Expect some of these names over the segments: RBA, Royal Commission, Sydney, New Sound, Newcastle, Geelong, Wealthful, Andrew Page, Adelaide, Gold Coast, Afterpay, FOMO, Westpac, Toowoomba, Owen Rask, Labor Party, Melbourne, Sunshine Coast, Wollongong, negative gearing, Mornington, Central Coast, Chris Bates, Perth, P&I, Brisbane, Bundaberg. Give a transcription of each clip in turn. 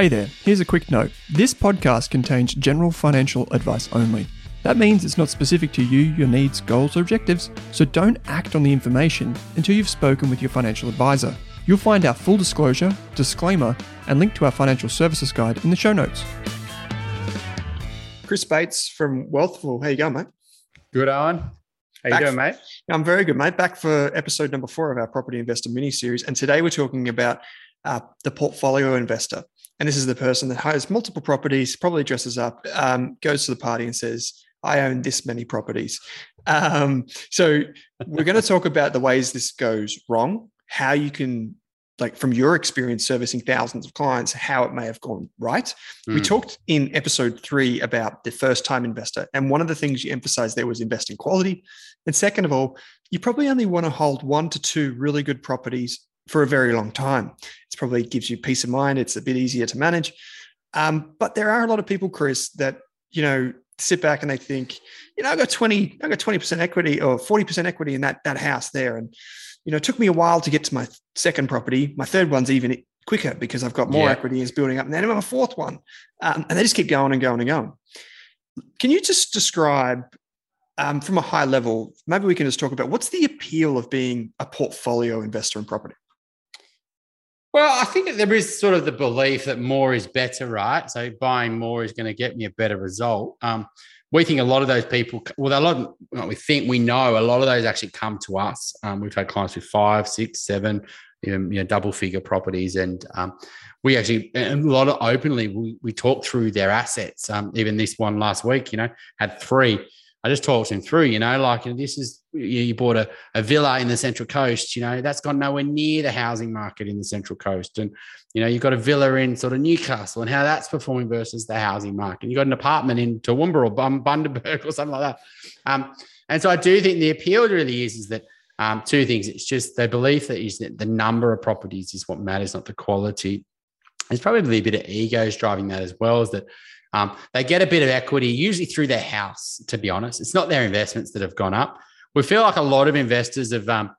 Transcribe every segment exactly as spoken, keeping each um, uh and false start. Hey there, here's a quick note. This podcast contains general financial advice only. That means it's not specific to you, your needs, goals, or objectives, so don't act on the information until you've spoken with your financial advisor. You'll find our full disclosure, disclaimer, and link to our financial services guide in the show notes. Chris Bates from Wealthful. How you going, mate? Good, Owen. How Back you doing, mate? For, I'm very good, mate. Back for episode number four of our Property Investor mini-series. And today we're talking about uh, the portfolio investor. And this is the person that hires multiple properties, probably dresses up, um, goes to the party and says, I own this many properties. Um, so we're going to talk about the ways this goes wrong, how you can, like from your experience servicing thousands of clients, how it may have gone right. Mm. We talked in episode three about the first-time investor. And one of the things you emphasized there was invest in quality. And second of all, you probably only want to hold one to two really good properties for a very long time. It probably gives you peace of mind. It's a bit easier to manage. Um, but there are a lot of people, Chris, that, you know, sit back and they think, you know, I've got twenty, I've got twenty percent equity or forty percent equity in that that house there. And, you know, it took me a while to get to my second property. My third one's even quicker because I've got more yeah. equity is building up. And then I have a fourth one. Um, and they just keep going and going and going. Can you just describe um, from a high level, maybe we can just talk about what's the appeal of being a portfolio investor in property? Well, I think that there is sort of the belief that more is better, right? So buying more is going to get me a better result. Um, we think a lot of those people, well, a lot of, well, we think we know a lot of those actually come to us. Um, we've had clients with five, six, seven, you know, you know double figure properties. And um, we actually, and a lot of openly, we, we talk through their assets. Um, even this one last week, you know, had three. I just talked him through, you know, like you know, this is, you bought a, a villa in the Central Coast, you know, that's gone nowhere near the housing market in the Central Coast. And, you know, you've got a villa in sort of Newcastle and how that's performing versus the housing market. You've got an apartment in Toowoomba or Bundaberg or something like that. Um, and so I do think the appeal really is, is that um, two things. It's just the belief that, is that the number of properties is what matters, not the quality. There's probably a bit of egos driving that as well, is that Um, they get a bit of equity, usually through their house, to be honest. It's not their investments that have gone up. We feel like a lot of investors have um,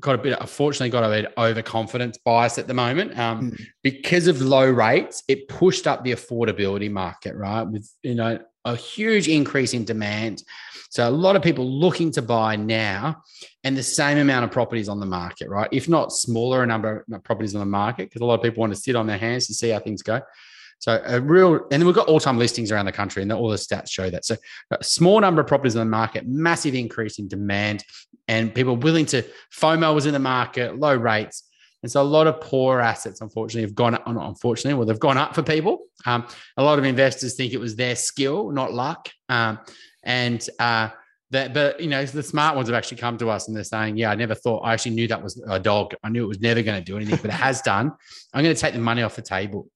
got a bit, unfortunately, got a bit of overconfidence bias at the moment. Um, mm. Because of low rates, it pushed up the affordability market, right, with, you know, a huge increase in demand. So a lot of people looking to buy now and the same amount of properties on the market, right, if not smaller a number of properties on the market, because a lot of people want to sit on their hands to see how things go. So a real, and then we've got all-time listings around the country and all the stats show that. So a small number of properties in the market, massive increase in demand and people willing to, FOMO was in the market, low rates. And so a lot of poor assets, unfortunately, have gone up, not unfortunately, well, they've gone up for people. Um, a lot of investors think it was their skill, not luck. Um, and uh, that, but, you know, the smart ones have actually come to us and they're saying, yeah, I never thought, I actually knew that was a dog. I knew it was never going to do anything, but it has done. I'm going to take the money off the table.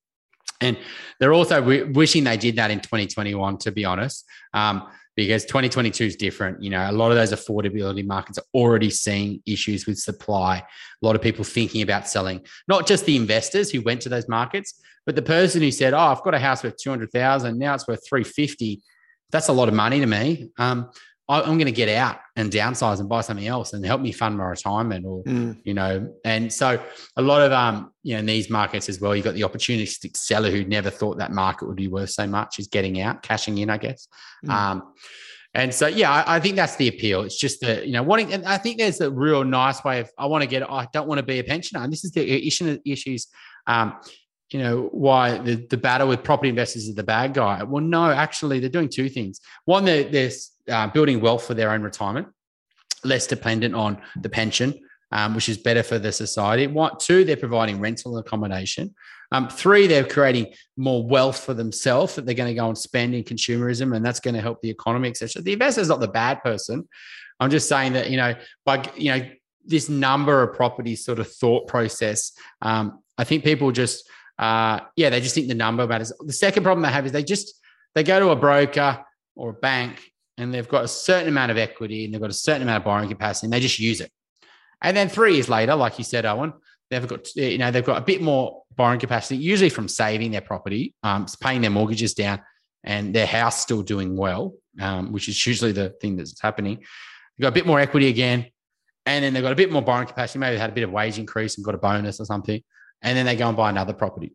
And they're also re- wishing they did that in twenty twenty-one, to be honest, um, because twenty twenty-two is different. You know, a lot of those affordability markets are already seeing issues with supply. A lot of people thinking about selling, not just the investors who went to those markets, but the person who said, oh, I've got a house worth two hundred thousand dollars. Now it's worth three hundred fifty thousand dollars. That's a lot of money to me. Um, I, I'm going to get out and downsize and buy something else and help me fund my retirement or, mm. you know, and so a lot of, um, you know, in these markets as well, you've got the opportunistic seller who never thought that market would be worth so much is getting out, cashing in, I guess. Mm. Um, and so, yeah, I, I think that's the appeal. It's just the, you know, wanting, and I think there's a real nice way of, I want to get, I don't want to be a pensioner. And this is the issue issues, um, you know, why the, the battle with property investors is the bad guy. Well, no, actually they're doing two things. One, they're, they're Uh, building wealth for their own retirement, less dependent on the pension, um, which is better for the society. One, two, they're providing rental accommodation. Um, three, they're creating more wealth for themselves that they're going to go and spend in consumerism, and that's going to help the economy, et cetera. The investor's not the bad person. I'm just saying that, you know, by, you know, this number of properties sort of thought process, um, I think people just, uh, yeah, they just think the number matters. The second problem they have is they just, they go to a broker or a bank, and they've got a certain amount of equity and they've got a certain amount of borrowing capacity and they just use it. And then three years later, like you said, Owen, they've got, you know, they've got a bit more borrowing capacity, usually from saving their property, um, paying their mortgages down and their house still doing well, um, which is usually the thing that's happening. They've got a bit more equity again. And then they've got a bit more borrowing capacity. Maybe they had a bit of wage increase and got a bonus or something. And then they go and buy another property.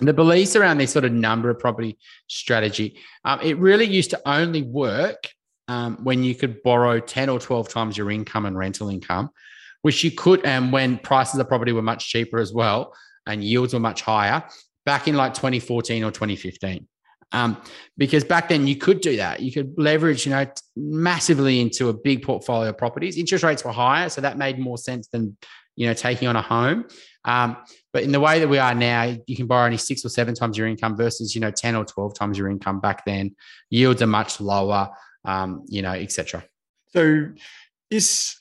The beliefs around this sort of number of property strategy, um, it really used to only work um, when you could borrow ten or twelve times your income and rental income, which you could, and when prices of property were much cheaper as well and yields were much higher back in like twenty fourteen or twenty fifteen. Um, because back then you could do that. You could leverage, you know, massively into a big portfolio of properties. Interest rates were higher, so that made more sense than, you know, taking on a home. Um, but in the way that we are now, you can borrow only six or seven times your income versus, you know, ten or twelve times your income back then. Yields are much lower, um, you know, et cetera. So is,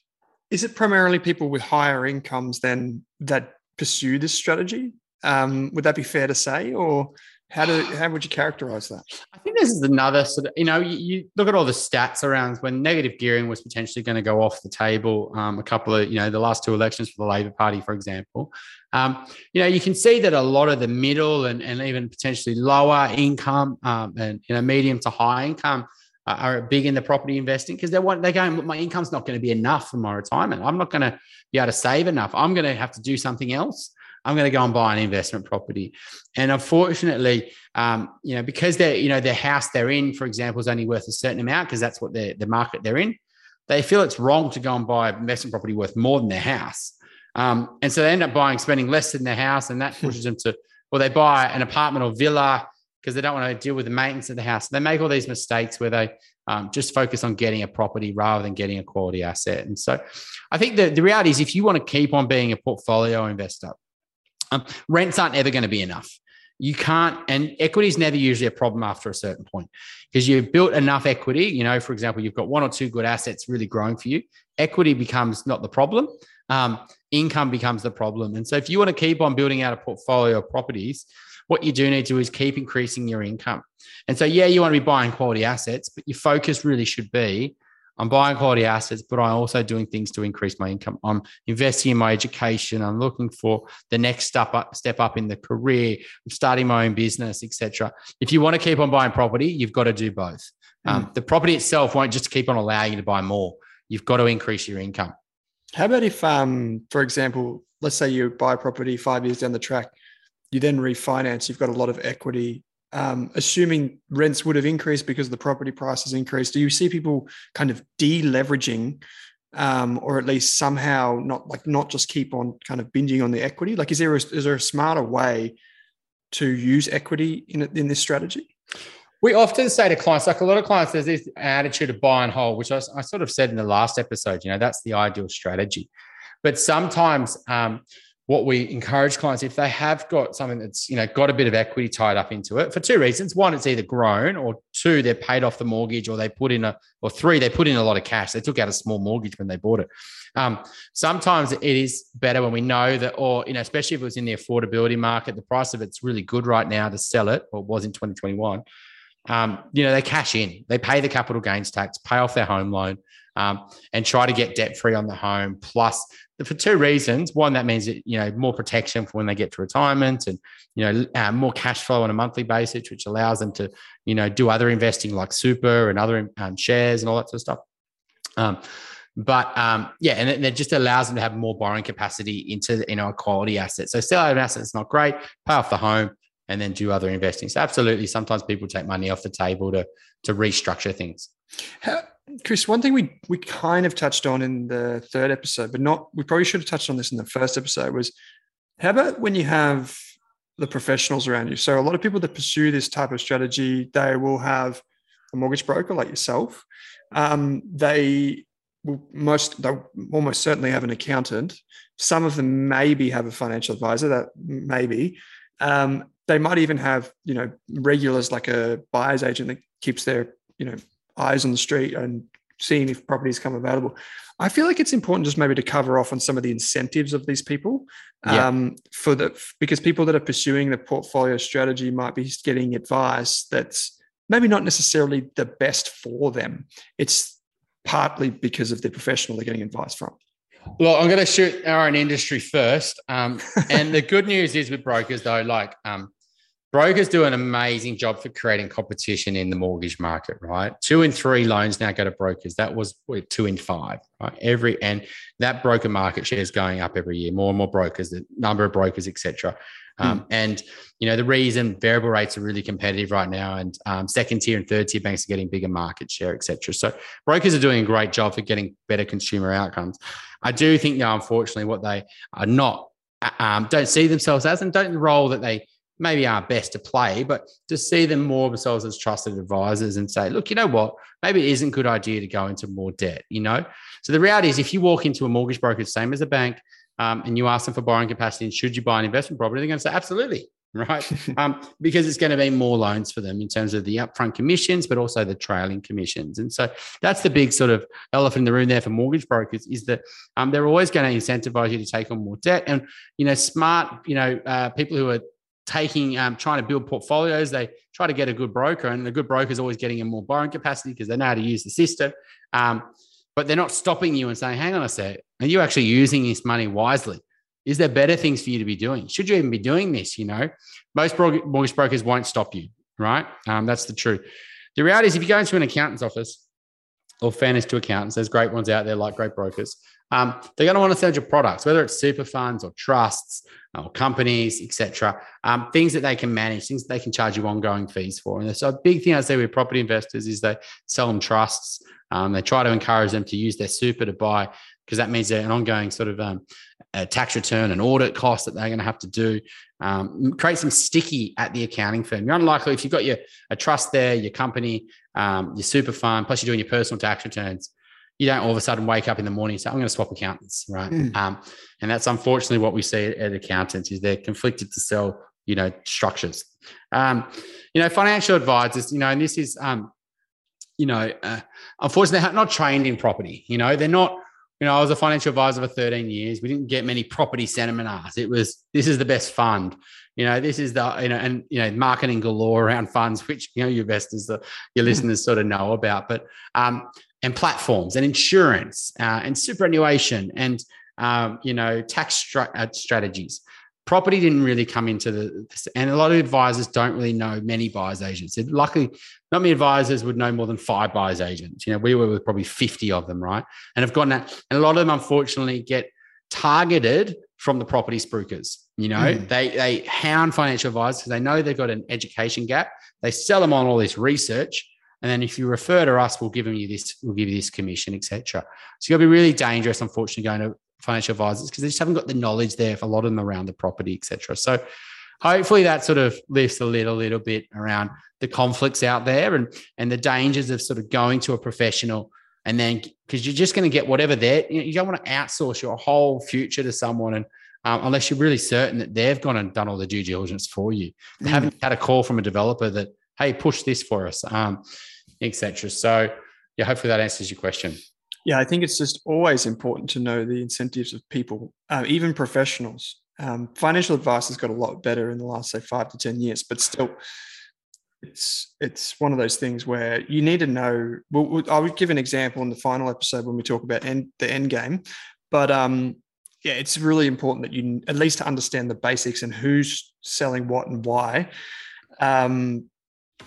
is it primarily people with higher incomes then that pursue this strategy? Um, would that be fair to say, or... How do how would you characterize that? I think this is another sort of, you know, you, you look at all the stats around when negative gearing was potentially going to go off the table, um, a couple of, you know, the last two elections for the Labor Party, for example. Um, you know, you can see that a lot of the middle and, and even potentially lower income um, and, you know, medium to high income uh, are big in the property investing because they want, they're going, my income's not going to be enough for my retirement. I'm not going to be able to save enough. I'm going to have to do something else. I'm going to go and buy an investment property. And unfortunately, um, you know, because they're, you know, their house they're in, for example, is only worth a certain amount because that's what the market they're in, they feel it's wrong to go and buy an investment property worth more than their house. Um, and so they end up buying, spending less than their house, and that pushes them to, well, they buy an apartment or villa because they don't want to deal with the maintenance of the house. They make all these mistakes where they um, just focus on getting a property rather than getting a quality asset. And so I think the, the reality is if you want to keep on being a portfolio investor, Um, rents aren't ever going to be enough. You can't, and equity is never usually a problem after a certain point because you've built enough equity. You know, for example, you've got one or two good assets really growing for you. Equity becomes not the problem. Um, income becomes the problem. And so if you want to keep on building out a portfolio of properties, what you do need to do is keep increasing your income. And so, yeah, you want to be buying quality assets, but your focus really should be, I'm buying quality assets, but I'm also doing things to increase my income. I'm investing in my education. I'm looking for the next step up, step up in the career. I'm starting my own business, et cetera. If you want to keep on buying property, you've got to do both. Mm. Um, the property itself won't just keep on allowing you to buy more. You've got to increase your income. How about if, um, for example, let's say you buy a property five years down the track, you then refinance, you've got a lot of equity. Um, assuming rents would have increased because the property price has increased, do you see people kind of de-leveraging um, or at least somehow not like not just keep on kind of binging on the equity? Like, is there a, is there a smarter way to use equity in in this strategy? We often say to clients, like a lot of clients, there's this attitude of buy and hold, which I, I sort of said in the last episode, you know, that's the ideal strategy. But sometimes... Um, what we encourage clients, if they have got something that's, you know, got a bit of equity tied up into it for two reasons. One, it's either grown, or two, they've paid off the mortgage, or they put in a, or three, they put in a lot of cash. They took out a small mortgage when they bought it. Um, sometimes it is better when we know that, or, you know, especially if it was in the affordability market, the price of it's really good right now to sell it, or it was in twenty twenty-one. Um, you know, they cash in, they pay the capital gains tax, pay off their home loan, um, and try to get debt free on the home. Plus, for two reasons: one, that means that, you know, more protection for when they get to retirement, and, you know, uh, more cash flow on a monthly basis, which allows them to, you know, do other investing like super and other um, shares and all that sort of stuff. Um, but um, yeah, and it, it just allows them to have more borrowing capacity into, you know, a quality asset. So sell out an asset that's not great, pay off the home, and then do other investing. So absolutely, sometimes people take money off the table to to restructure things. How, Chris, one thing we we kind of touched on in the third episode, but not we probably should have touched on this in the first episode, was how about when you have the professionals around you? So a lot of people that pursue this type of strategy, they will have a mortgage broker like yourself. Um, they will most they almost certainly have an accountant. Some of them maybe have a financial advisor. That maybe. Um, They might even have, you know, regulars like a buyer's agent that keeps their, you know, eyes on the street and seeing if properties come available. I feel like it's important just maybe to cover off on some of the incentives of these people, yeah. um, for the because people that are pursuing the portfolio strategy might be getting advice that's maybe not necessarily the best for them. It's partly because of the professional they're getting advice from. Well, I'm going to shoot our own industry first. Um, and the good news is with brokers, though, like um, brokers do an amazing job for creating competition in the mortgage market, right? Two in three loans now go to brokers. That was two in five, right? Every, and that broker market share is going up every year, more and more brokers, the number of brokers, et cetera. Um, mm. And, you know, the reason variable rates are really competitive right now, and um, second tier and third tier banks are getting bigger market share, et cetera. So brokers are doing a great job for getting better consumer outcomes. I do think, though, unfortunately, what they are not, um, don't see themselves as, and don't the role that they maybe are best to play, but to see them more themselves as trusted advisors and say, look, you know what, maybe it isn't a good idea to go into more debt, you know? So the reality is, if you walk into a mortgage broker, same as a bank, Um, and you ask them for borrowing capacity and should you buy an investment property, they're going to say, absolutely, right? um, because it's going to be more loans for them in terms of the upfront commissions, but also the trailing commissions. And so that's the big sort of elephant in the room there for mortgage brokers, is that um, they're always going to incentivize you to take on more debt. And, you know, smart, you know, uh, people who are taking, um, trying to build portfolios, they try to get a good broker, and the good broker is always getting a more borrowing capacity because they know how to use the system. Um, but they're not stopping you and saying, hang on a sec, are you actually using this money wisely? Is there better things for you to be doing? Should you even be doing this? You know, most bro- mortgage brokers won't stop you, right? Um, that's the truth. The reality is, if you go into an accountant's office, or fairness to accountants, there's great ones out there, like great brokers. Um, they're going to want to sell your products, whether it's super funds or trusts or companies, et cetera, um, things that they can manage, things that they can charge you ongoing fees for. And so a big thing I say with property investors is they sell them trusts. Um, they try to encourage them to use their super to buy, because that means an ongoing sort of um, a tax return and audit cost that they're going to have to do. Um, create some sticky at the accounting firm. You're unlikely, if you've got your a trust there, your company, um, your super fund, plus you're doing your personal tax returns, you don't all of a sudden wake up in the morning and say, I'm going to swap accountants, right? Mm. Um, and that's unfortunately what we see at, at accountants, is they're conflicted to sell, you know, structures. Um, you know, financial advisors, you know, and this is, um, you know, uh, unfortunately, they're not trained in property. You know, they're not, you know, I was a financial advisor for thirteen years. We didn't get many property seminars. It was, this is the best fund. You know, this is the, you know, and, you know, marketing galore around funds, which, you know, your investors, your listeners sort of know about, but, um, and platforms and insurance uh, and superannuation and, um, you know, tax strat- strategies. Property didn't really come into the, and a lot of advisors don't really know many buyer's agents. It, luckily, not many advisors would know more than five buyer's agents. You know, we were with probably fifty of them, right? And have gotten that, and a lot of them, unfortunately, get targeted from the property spookers. You know, mm. they they hound financial advisors because they know they've got an education gap. They sell them on all this research, and then if you refer to us, we'll give them you this, we'll give you this commission, et cetera. So you've got to be really dangerous, unfortunately, going to financial advisors, because they just haven't got the knowledge there for a lot of them around the property, et cetera. So hopefully that sort of lifts a little, little bit around the conflicts out there and, and the dangers of sort of going to a professional, and then because you're just going to get whatever they're, you know, you don't want to outsource your whole future to someone, and um, unless you're really certain that they've gone and done all the due diligence for you. They mm-hmm. haven't had a call from a developer that, hey, push this for us, um, et cetera. So yeah, hopefully that answers your question. Yeah, I think it's just always important to know the incentives of people, uh, even professionals. Um, financial advice has got a lot better in the last, say, five to ten years, but still, it's it's one of those things where you need to know. We'll, we'll, I would give an example in the final episode when we talk about end, the end game, but um, yeah, it's really important that you at least understand the basics and who's selling what and why um,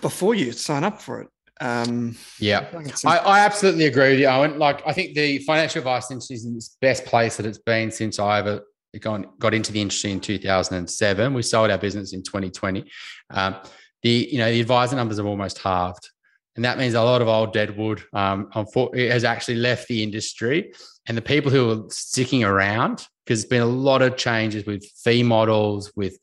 before you sign up for it. Um, yeah, I, I absolutely agree with you, Owen. Like, I think the financial advice industry is in the best place that it's been since I ever gone, got into the industry in two thousand seven. We sold our business in twenty twenty. Um, the you know the advisor numbers have almost halved, and that means a lot of old deadwood um, has actually left the industry, and the people who are sticking around, because there's been a lot of changes with fee models, with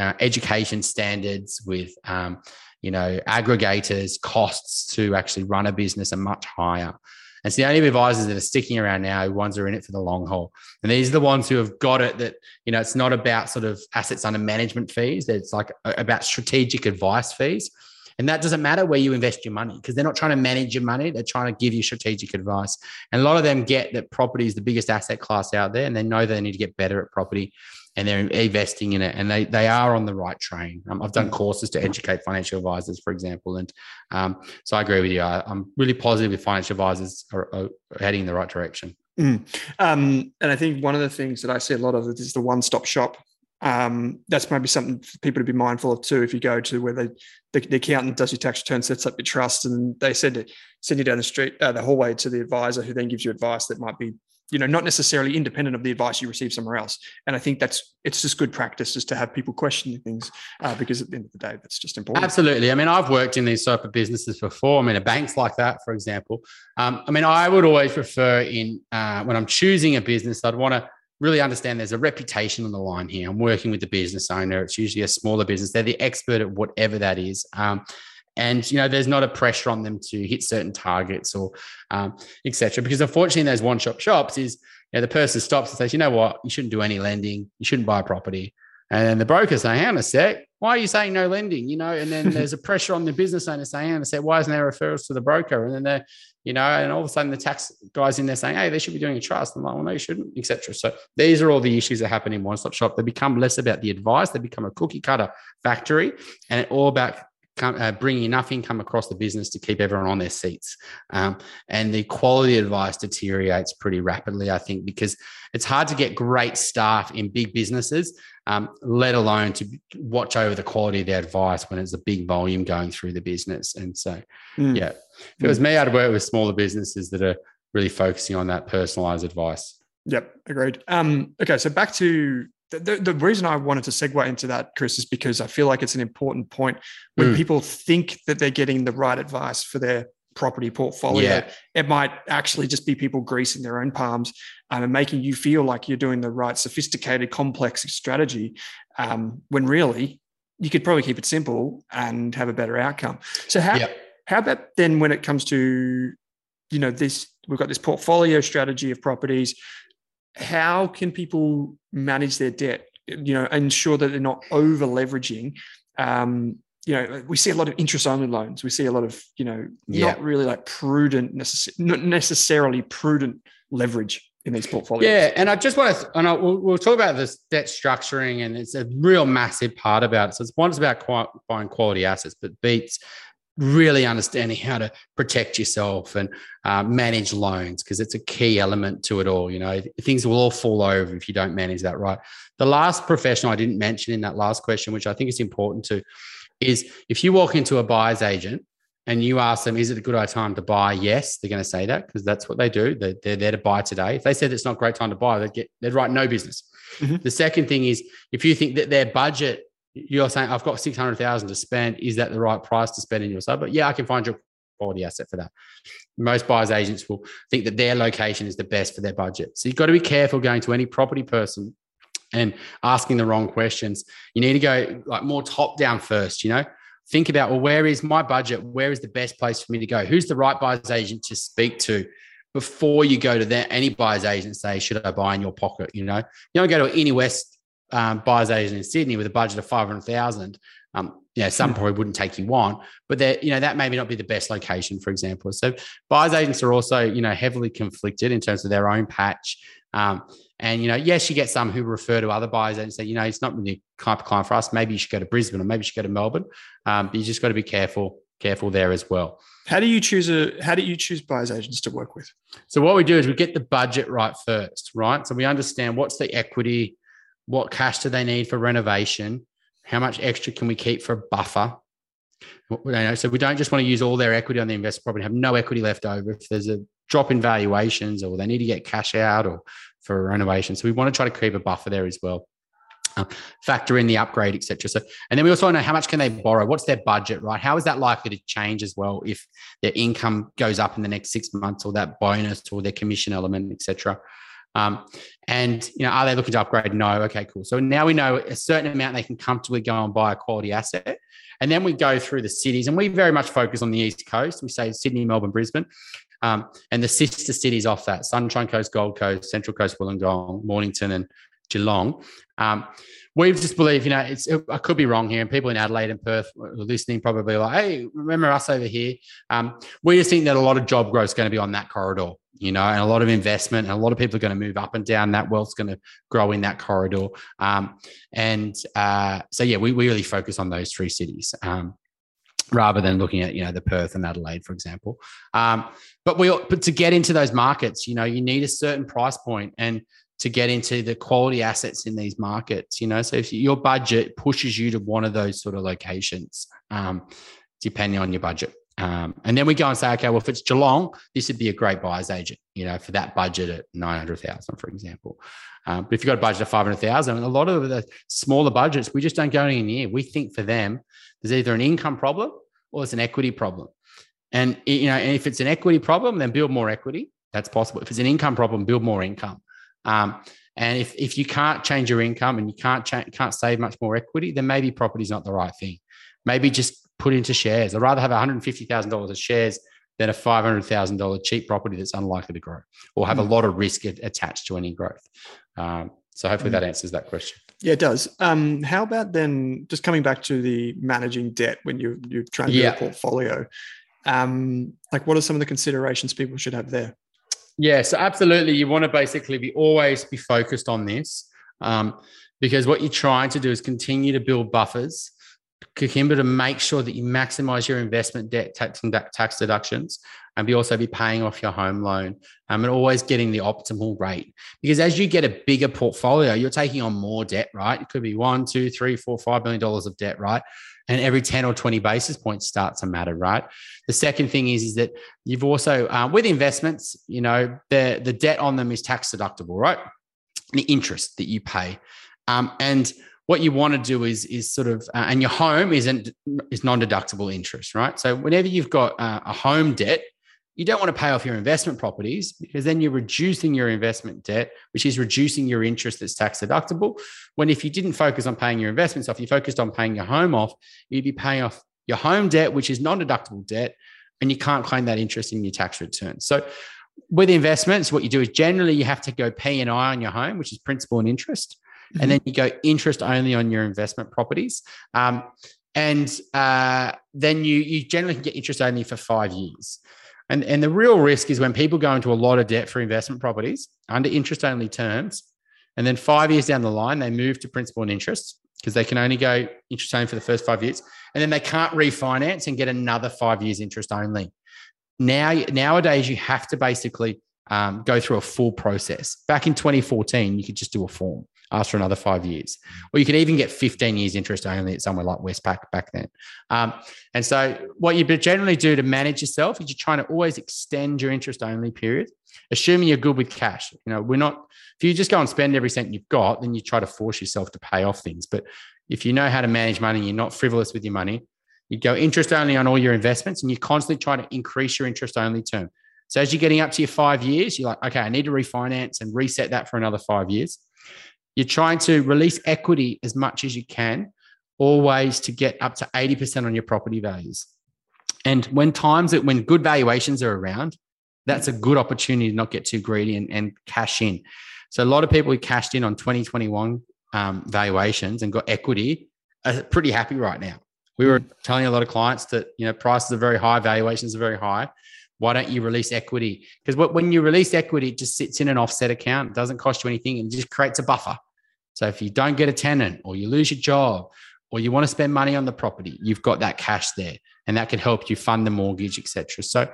uh, education standards, with um, you know, aggregators, costs to actually run a business are much higher. And so the only advisors that are sticking around now are ones who are in it for the long haul. And these are the ones who have got it that, you know, it's not about sort of assets under management fees. It's like about strategic advice fees. And that doesn't matter where you invest your money, because they're not trying to manage your money. They're trying to give you strategic advice. And a lot of them get that property is the biggest asset class out there, and they know they need to get better at property, and they're investing in it, and they they are on the right train. Um, I've done courses to educate financial advisors, for example. And um, so I agree with you. I, I'm really positive if financial advisors are, are heading in the right direction. Mm. Um, and I think one of the things that I see a lot of is the one-stop shop. Um, that's maybe something for people to be mindful of too. If you go to where they, the, the accountant does your tax return, sets up your trust, and they send it, send you down the street, uh, the hallway to the advisor, who then gives you advice that might be you know, not necessarily independent of the advice you receive somewhere else. And I think that's, it's just good practice just to have people questioning things uh, because at the end of the day, that's just important. Absolutely. I mean, I've worked in these type of businesses before. I mean, at banks like that, for example. Um, I mean, I would always prefer in, uh, when I'm choosing a business, I'd want to really understand there's a reputation on the line here. I'm working with the business owner. It's usually a smaller business. They're the expert at whatever that is. Um, And, you know, there's not a pressure on them to hit certain targets or um, et cetera. Because unfortunately, in those one-shop shops is, you know, the person stops and says, you know what, you shouldn't do any lending. You shouldn't buy a property. And then the broker's saying, hang on a sec, why are you saying no lending? You know, and then there's a pressure on the business owner saying, hang on a sec, why isn't there referrals to the broker? And then they're, you know, and all of a sudden the tax guy's in there saying, hey, they should be doing a trust. I'm like, well, no, you shouldn't, et cetera. So these are all the issues that happen in one-stop shop. They become less about the advice. They become a cookie-cutter factory and it's all about Uh, bringing enough income across the business to keep everyone on their seats. Um, and the quality advice deteriorates pretty rapidly, I think, because it's hard to get great staff in big businesses, um, let alone to watch over the quality of their advice when it's a big volume going through the business. And so, mm. yeah, if it was me, I'd work with smaller businesses that are really focusing on that personalized advice. Yep, agreed. Um, okay, so back to... The, the reason I wanted to segue into that, Chris, is because I feel like it's an important point when mm. people think that they're getting the right advice for their property portfolio. Yeah. It might actually just be people greasing their own palms um, and making you feel like you're doing the right sophisticated, complex strategy um, when really you could probably keep it simple and have a better outcome. So how, yeah. how about then when it comes to, you know, this, we've got this portfolio strategy of properties. How can people manage their debt, you know, ensure that they're not over leveraging? Um, you know, we see a lot of interest only loans. We see a lot of, you know, yeah. not really like prudent, necess- not necessarily prudent leverage in these portfolios. Yeah. And I just want to, and I, we'll, we'll talk about this debt structuring, and it's a real massive part about it. So it's one, it's about quite buying quality assets, but beats really understanding how to protect yourself and uh, manage loans, because it's a key element to it all. You know, things will all fall over if you don't manage that right. The last professional I didn't mention in that last question, which I think is important to, is if you walk into a buyer's agent and you ask them, is it a good time to buy? Yes, they're going to say that, because that's what they do. They're, they're there to buy today. If they said it's not a great time to buy, they'd, get, they'd write no business. Mm-hmm. The second thing is if you think that their budget, you're saying, I've got six hundred thousand dollars to spend. Is that the right price to spend in your suburb? Yeah, I can find your quality asset for that. Most buyers agents will think that their location is the best for their budget. So you've got to be careful going to any property person and asking the wrong questions. You need to go like more top down first, you know. Think about, well, where is my budget? Where is the best place for me to go? Who's the right buyer's agent to speak to? Before you go to that, any buyer's agent and say, should I buy in your pocket? You know, you don't go to any West Um, buyer's agent in Sydney with a budget of five hundred thousand dollars. Um, you know, some probably wouldn't take you on, but that, you know, that maybe not be the best location, for example. So buyer's agents are also, you know, heavily conflicted in terms of their own patch. Um, and, you know, yes, you get some who refer to other buyers and say, you know, it's not really a type of client for us. Maybe you should go to Brisbane, or maybe you should go to Melbourne. Um, but you just got to be careful, careful there as well. How do you choose a, how do you choose buyer's agents to work with? So what we do is we get the budget right first, right? So we understand what's the equity. What cash do they need for renovation? How much extra can we keep for a buffer? So we don't just want to use all their equity on the investor property, have no equity left over. If there's a drop in valuations or they need to get cash out or for renovation. So we want to try to keep a buffer there as well. Uh, factor in the upgrade, et cetera. So, and then we also want to know how much can they borrow? What's their budget, right? How is that likely to change as well if their income goes up in the next six months or that bonus or their commission element, et cetera? Um, and, you know, are they looking to upgrade? No. Okay, cool. So now we know a certain amount they can comfortably go and buy a quality asset. And then we go through the cities, and we very much focus on the East Coast. We say Sydney, Melbourne, Brisbane, um, and the sister cities off that, Sunshine Coast, Gold Coast, Central Coast, Wollongong, Mornington and Geelong. Um, we just believe, you know, it's, it, I could be wrong here, and people in Adelaide and Perth are listening probably like, hey, remember us over here? Um, we just think that a lot of job growth is going to be on that corridor. You know, and a lot of investment, and a lot of people are going to move up and down. That wealth's going to grow in that corridor. Um, and uh, so, yeah, we, we really focus on those three cities um, rather than looking at, you know, the Perth and Adelaide, for example. Um, but we, but to get into those markets, you know, you need a certain price point, and to get into the quality assets in these markets, you know, so if your budget pushes you to one of those sort of locations, um, depending on your budget. Um, and then we go and say, okay, well, if it's Geelong, this would be a great buyer's agent, you know, for that budget at nine hundred thousand, for example. Um, but if you've got a budget of five hundred thousand, and a lot of the smaller budgets, we just don't go anywhere near. We think for them, there's either an income problem or it's an equity problem. And, you know, and if it's an equity problem, then build more equity. That's possible. If it's an income problem, build more income. Um, and if, if you can't change your income and you can't cha- can't save much more equity, then maybe property is not the right thing. Maybe just put into shares. I'd rather have one hundred fifty thousand dollars of shares than a five hundred thousand dollars cheap property that's unlikely to grow or have mm. a lot of risk attached to any growth. Um, so hopefully mm. that answers that question. Yeah, it does. Um, how about then just coming back to the managing debt when you, you're trying to do yeah. a portfolio? Um, like what are some of the considerations people should have there? Yeah, so absolutely. You want to basically be always be focused on this um, because what you're trying to do is continue to build buffers, Kikimba, to make sure that you maximize your investment debt, tax and tax deductions, and be also be paying off your home loan um, and always getting the optimal rate. Because as you get a bigger portfolio, you're taking on more debt, right? It could be one, two, three, four, five million dollars of debt, right? And every ten or twenty basis points starts to matter, right? The second thing is, is that you've also, uh, with investments, you know, the, the debt on them is tax deductible, right? The interest that you pay. Um, and what you want to do is is sort of, uh, and your home isn't is non-deductible interest, right? So whenever you've got uh, a home debt, you don't want to pay off your investment properties because then you're reducing your investment debt, which is reducing your interest that's tax deductible. When if you didn't focus on paying your investments off, you focused on paying your home off, you'd be paying off your home debt, which is non-deductible debt, and you can't claim that interest in your tax return. So with investments, what you do is generally you have to go P and I on your home, which is principal and interest. Mm-hmm. And then you go interest only on your investment properties. Um, and uh, then you you generally can get interest only for five years. And, and the real risk is when people go into a lot of debt for investment properties under interest only terms, and then five years down the line, they move to principal and interest because they can only go interest only for the first five years. And then they can't refinance and get another five years interest only. Now, nowadays, you have to basically um, go through a full process. Back in twenty fourteen, you could just do a form. Ask for another five years. Or you could even get fifteen years interest only at somewhere like Westpac back then. Um, and so what you generally do to manage yourself is you're trying to always extend your interest only period, assuming you're good with cash. You know, we're not, if you just go and spend every cent you've got, then you try to force yourself to pay off things. But if you know how to manage money, you're not frivolous with your money, you go interest only on all your investments and you constantly try to increase your interest only term. So as you're getting up to your five years, you're like, okay, I need to refinance and reset that for another five years. You're trying to release equity as much as you can, always to get up to eighty percent on your property values. And when times that when good valuations are around, that's a good opportunity to not get too greedy and, and cash in. So a lot of people who cashed in on twenty twenty-one um, valuations and got equity are pretty happy right now. We were telling a lot of clients that, you know, prices are very high, valuations are very high. Why don't you release equity? Because when you release equity, it just sits in an offset account. It doesn't cost you anything and it just creates a buffer. So if you don't get a tenant or you lose your job or you want to spend money on the property, you've got that cash there and that can help you fund the mortgage, et cetera. So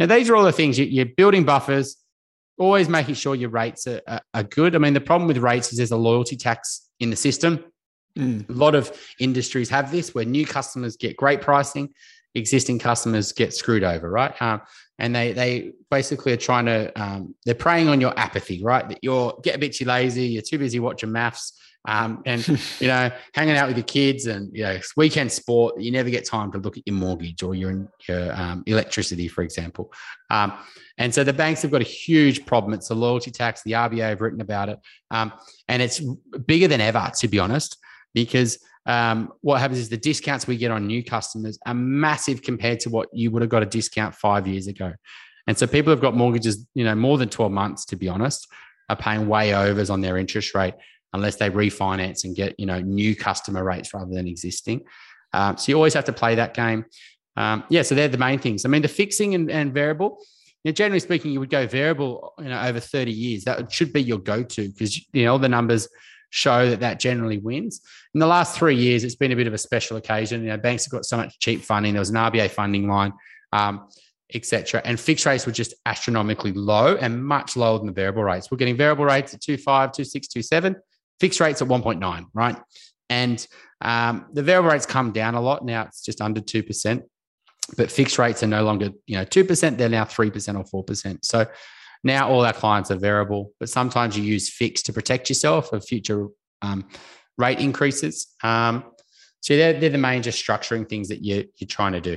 now these are all the things. You're building buffers, always making sure your rates are, are, are good. I mean, the problem with rates is there's a loyalty tax in the system. Mm. A lot of industries have this where new customers get great pricing, existing customers get screwed over, right? Um, and they they basically are trying to, um, they're preying on your apathy, right? That you're get a bit too lazy, you're too busy watching maths um, and, you know, hanging out with your kids and, you know, weekend sport, you never get time to look at your mortgage or your, your um, electricity, for example. Um, and so the banks have got a huge problem. It's a loyalty tax. The R B A have written about it. Um, and it's bigger than ever, to be honest, because Um, what happens is the discounts we get on new customers are massive compared to what you would have got a discount five years ago. And so people have got mortgages, you know, more than twelve months, to be honest, are paying way overs on their interest rate unless they refinance and get, you know, new customer rates rather than existing. Um, so you always have to play that game. Um, yeah, so they're the main things. I mean, the fixing and, and variable, you know, generally speaking, you would go variable, you know, over thirty years. That should be your go-to because, you know, all the numbers show that that generally wins. In the last three years, it's been a bit of a special occasion. You know, banks have got so much cheap funding. There was an R B A funding line, um, et cetera. And fixed rates were just astronomically low and much lower than the variable rates. We're getting variable rates at two point five, two point six, two point seven, fixed rates at one point nine, right? And um, the variable rates come down a lot. Now it's just under two percent. But fixed rates are no longer, you know, two percent. They're now three percent or four percent. So now all our clients are variable, but sometimes you use fixed to protect yourself of future um, rate increases. Um, so they're, they're the major structuring things that you, you're trying to do.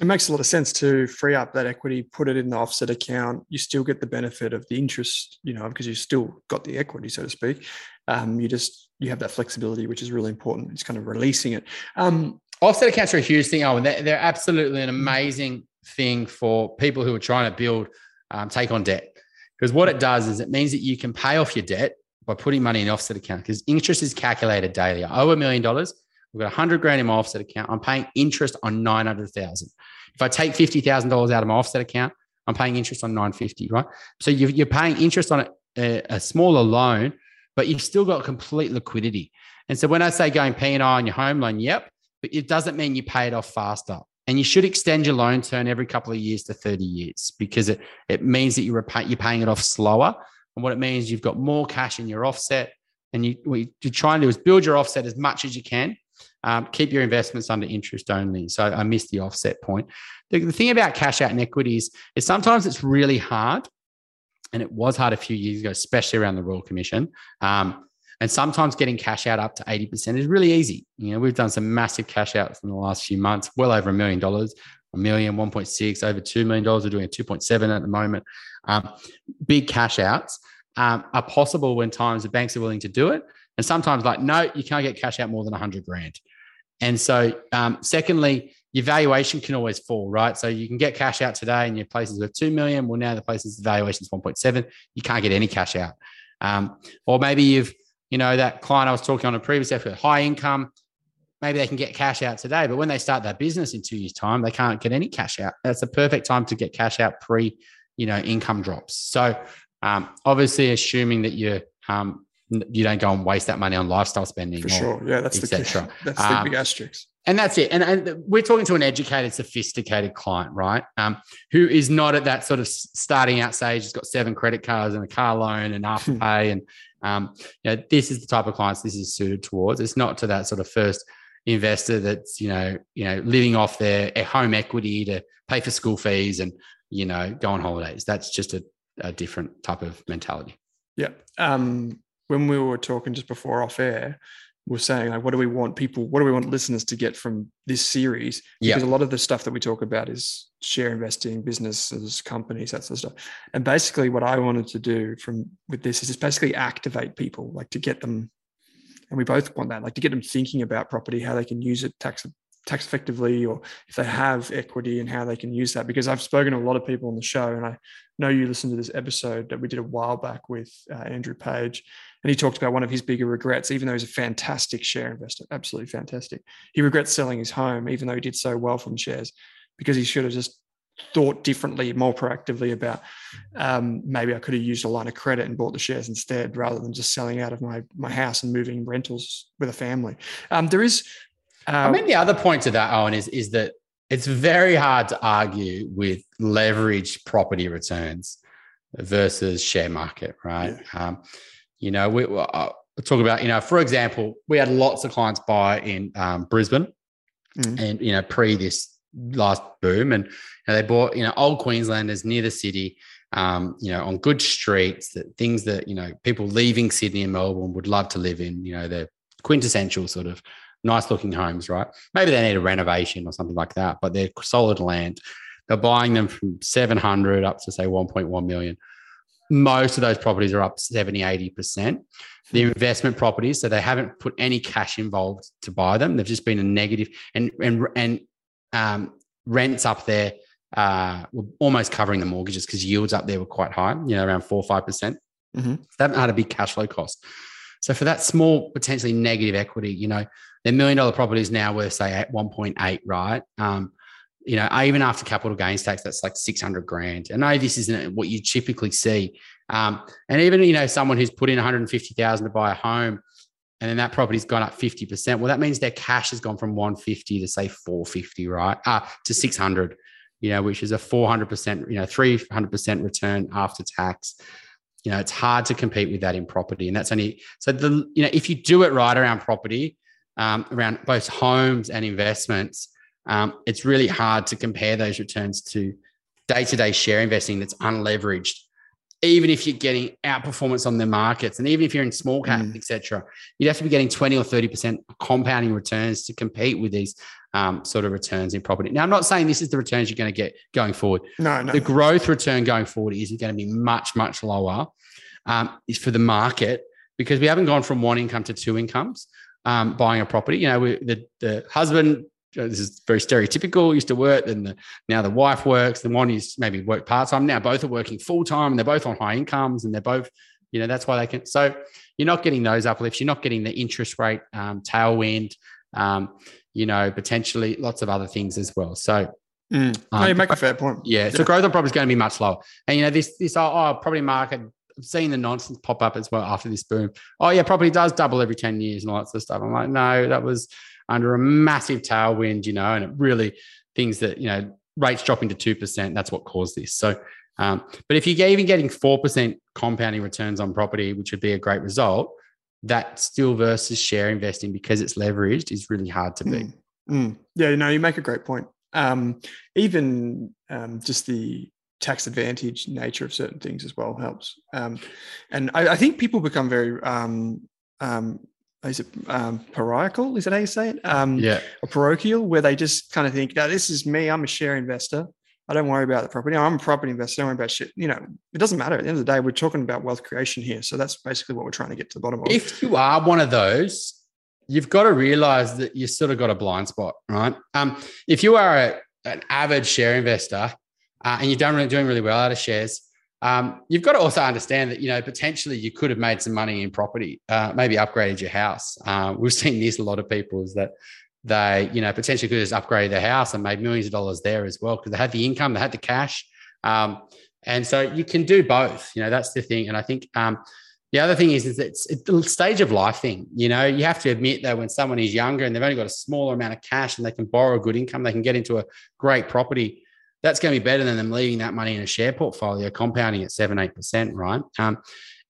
It makes a lot of sense to free up that equity, put it in the offset account. You still get the benefit of the interest, you know, because you still got the equity, so to speak. Um, you just, you have that flexibility, which is really important. It's kind of releasing it. Um, Offset accounts are a huge thing. Oh, and they're, they're absolutely an amazing thing for people who are trying to build, um, take on debt. Because what it does is it means that you can pay off your debt by putting money in an offset account, because interest is calculated daily. I owe a million dollars. We've got a hundred grand in my offset account. I'm paying interest on nine hundred thousand. If I take fifty thousand dollars out of my offset account, I'm paying interest on nine fifty, right? So you're, you're paying interest on a, a smaller loan, but you've still got complete liquidity. And so when I say going P and I on your home loan, yep. But it doesn't mean you pay it off faster. And you should extend your loan term every couple of years to thirty years, because it, it means that you repay, you're paying it off slower. And what it means, you've got more cash in your offset. And you, what you're trying to do is build your offset as much as you can. Um, keep your investments under interest only. So I missed the offset point. The, the thing about cash out and equities is sometimes it's really hard. And it was hard a few years ago, especially around the Royal Commission. Um, And sometimes getting cash out up to eighty percent is really easy. You know, we've done some massive cash outs in the last few months, well over a million dollars, a million, one point six, over two million dollars. We're doing a two point seven at the moment. Um, big cash outs um, are possible when times the banks are willing to do it. And sometimes like, no, you can't get cash out more than a hundred grand. And so um, secondly, your valuation can always fall, right? So you can get cash out today and your place is worth two million. Well, now the place's valuation is one point seven. You can't get any cash out. Um, or maybe you've, You know, that client I was talking on a previous episode, high income, maybe they can get cash out today, but when they start their business in two years' time, they can't get any cash out. That's the perfect time to get cash out pre, you know, income drops. So um, obviously assuming that you um, you don't go and waste that money on lifestyle spending. For or, sure. Yeah, that's the key. That's um, the big asterisk. And that's it. And, and we're talking to an educated, sophisticated client, right? Um, who is not at that sort of starting out stage. He's got seven credit cards and a car loan and Afterpay. and, um, you know, this is the type of clients this is suited towards. It's not to that sort of first investor that's, you know, you know, living off their home equity to pay for school fees and, you know, go on holidays. That's just a, a different type of mentality. Yeah. Um, when we were talking just before off air, we're saying, like, what do we want people, what do we want listeners to get from this series? Because yeah. a lot of the stuff that we talk about is share investing, businesses, companies, that sort of stuff. And basically what I wanted to do from with this is just basically activate people, like to get them, and we both want that, like to get them thinking about property, how they can use it tax tax effectively, or if they have equity and how they can use that. Because I've spoken to a lot of people on the show, and I know you listened to this episode that we did a while back with uh, Andrew Page. And he talked about one of his bigger regrets, even though he's a fantastic share investor, absolutely fantastic. He regrets selling his home, even though he did so well from shares, because he should have just thought differently, more proactively about um, maybe I could have used a line of credit and bought the shares instead, rather than just selling out of my my house and moving rentals with a family. Um, there is... Uh, I mean, the other point to that, Owen, is, is that it's very hard to argue with leveraged property returns versus share market, right? Yeah. Um, You know, we uh, talk about, you know, for example, we had lots of clients buy in um, Brisbane mm. and, you know, pre this last boom. And you know, they bought, you know, old Queenslanders near the city, um, you know, on good streets, that things that, you know, people leaving Sydney and Melbourne would love to live in. You know, they're quintessential sort of nice looking homes, right? Maybe they need a renovation or something like that, but they're solid land. They're buying them from seven hundred up to, say, one point one million. Most of those properties are up seventy, eighty percent. The investment properties, so they haven't put any cash involved to buy them. They've just been a negative, and and and um, rents up there uh, were almost covering the mortgages, because yields up there were quite high, you know, around four or five percent. Mm-hmm. They haven't had a big cash flow cost. So for that small, potentially negative equity, you know, their million dollar property is now worth, say, at one point eight, right? Um, You know, even after capital gains tax, that's like six hundred grand. I know this isn't what you typically see. Um, and even, you know, someone who's put in one hundred fifty thousand to buy a home, and then that property's gone up fifty percent. Well, that means their cash has gone from one fifty to, say, four fifty, right? Uh, to six hundred, you know, which is a four hundred percent, you know, three hundred percent return after tax. You know, it's hard to compete with that in property. And that's only, so the, you know, if you do it right around property, um, around both homes and investments, Um, it's really hard to compare those returns to day-to-day share investing that's unleveraged, even if you're getting outperformance on the markets. And even if you're in small cap, mm. et cetera, you'd have to be getting twenty or thirty percent compounding returns to compete with these um, sort of returns in property. Now, I'm not saying this is the returns you're going to get going forward. No, no. The growth return going forward is going to be much, much lower um, for the market, because we haven't gone from one income to two incomes um, buying a property. You know, we, the, the husband... This is very stereotypical. Used to work, then the, now the wife works. The one is maybe work part time. Now both are working full time, and they're both on high incomes, and they're both, you know, that's why they can. So you're not getting those uplifts. You're not getting the interest rate um, tailwind. Um, you know, potentially lots of other things as well. So mm. um, no, you make a fair point. Yeah. So yeah. growth on property is going to be much lower. And you know, this this oh, oh property market. I've seen the nonsense pop up as well after this boom. Oh yeah, property does double every ten years and all that sort of stuff. I'm like, no, that was under a massive tailwind, you know, and it really things that, you know, rates dropping to two percent, that's what caused this. So, um, but if you're even getting four percent compounding returns on property, which would be a great result, that still versus share investing, because it's leveraged, is really hard to beat. Mm, mm. Yeah, no, you make a great point. Um, even um, just the tax advantage nature of certain things as well helps. Um, and I, I think people become very... Um, um, Is it um, parochial? Is that how you say it? Um, yeah. Or parochial, where they just kind of think, no, this is me. I'm a share investor. I don't worry about the property. I'm a property investor. I don't worry about shit. You know, it doesn't matter. At the end of the day, we're talking about wealth creation here. So that's basically what we're trying to get to the bottom of. If you are one of those, you've got to realize that you sort of got a blind spot, right? Um, if you are a, an avid share investor uh, and you're done really, doing really well out of shares, Um, you've got to also understand that, you know, potentially you could have made some money in property, uh, maybe upgraded your house. Uh, we've seen this, a lot of people is that they, you know, potentially could have just upgraded their house and made millions of dollars there as well, because they had the income, they had the cash. Um, and so you can do both, you know, that's the thing. And I think um, the other thing is, is it's, it's a stage of life thing. You know, you have to admit that when someone is younger and they've only got a smaller amount of cash and they can borrow a good income, they can get into a great property, that's going to be better than them leaving that money in a share portfolio, compounding at seven, eight percent, right? Um,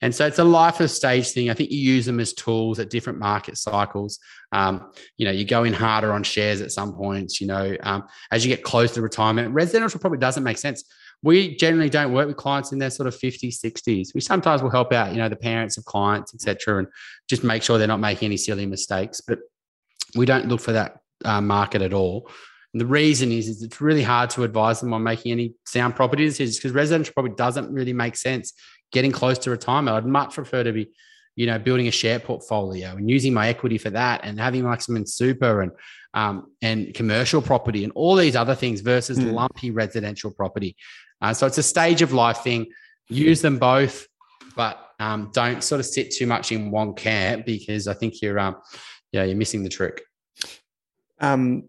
and so it's a life of stage thing. I think you use them as tools at different market cycles. Um, you know, you go in harder on shares at some points, you know, um, as you get close to retirement. Residential probably doesn't make sense. We generally don't work with clients in their sort of fifties, sixties. We sometimes will help out, you know, the parents of clients, et cetera, and just make sure they're not making any silly mistakes. But we don't look for that uh, market at all. And the reason is, is it's really hard to advise them on making any sound property decisions, because residential property doesn't really make sense getting close to retirement. I'd much prefer to be, you know, building a share portfolio and using my equity for that and having maximum super and um, and commercial property and all these other things versus mm. lumpy residential property. Uh, so it's a stage of life thing. Use them both, but um, don't sort of sit too much in one camp, because I think you're, um, yeah, you're missing the trick. Um.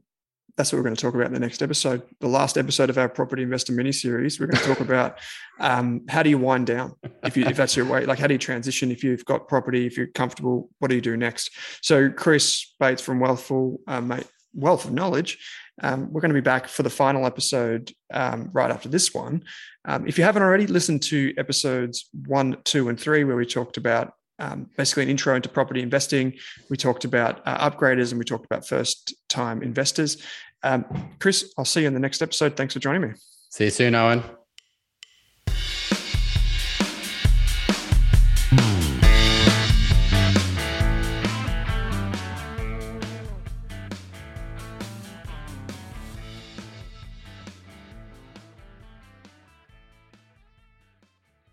That's what we're going to talk about in the next episode. The last episode of our Property Investor mini-series, we're going to talk about um, how do you wind down if, you, if that's your way? Like, how do you transition if you've got property, if you're comfortable, what do you do next? So Chris Bates from Wealthful, uh, mate, Wealth of Knowledge, um, we're going to be back for the final episode um, right after this one. Um, if you haven't already, listen to episodes one, two, and three, where we talked about Um, basically an intro into property investing. We talked about uh, upgraders, and we talked about first-time investors. Um, Chris, I'll see you in the next episode. Thanks for joining me. See you soon, Owen.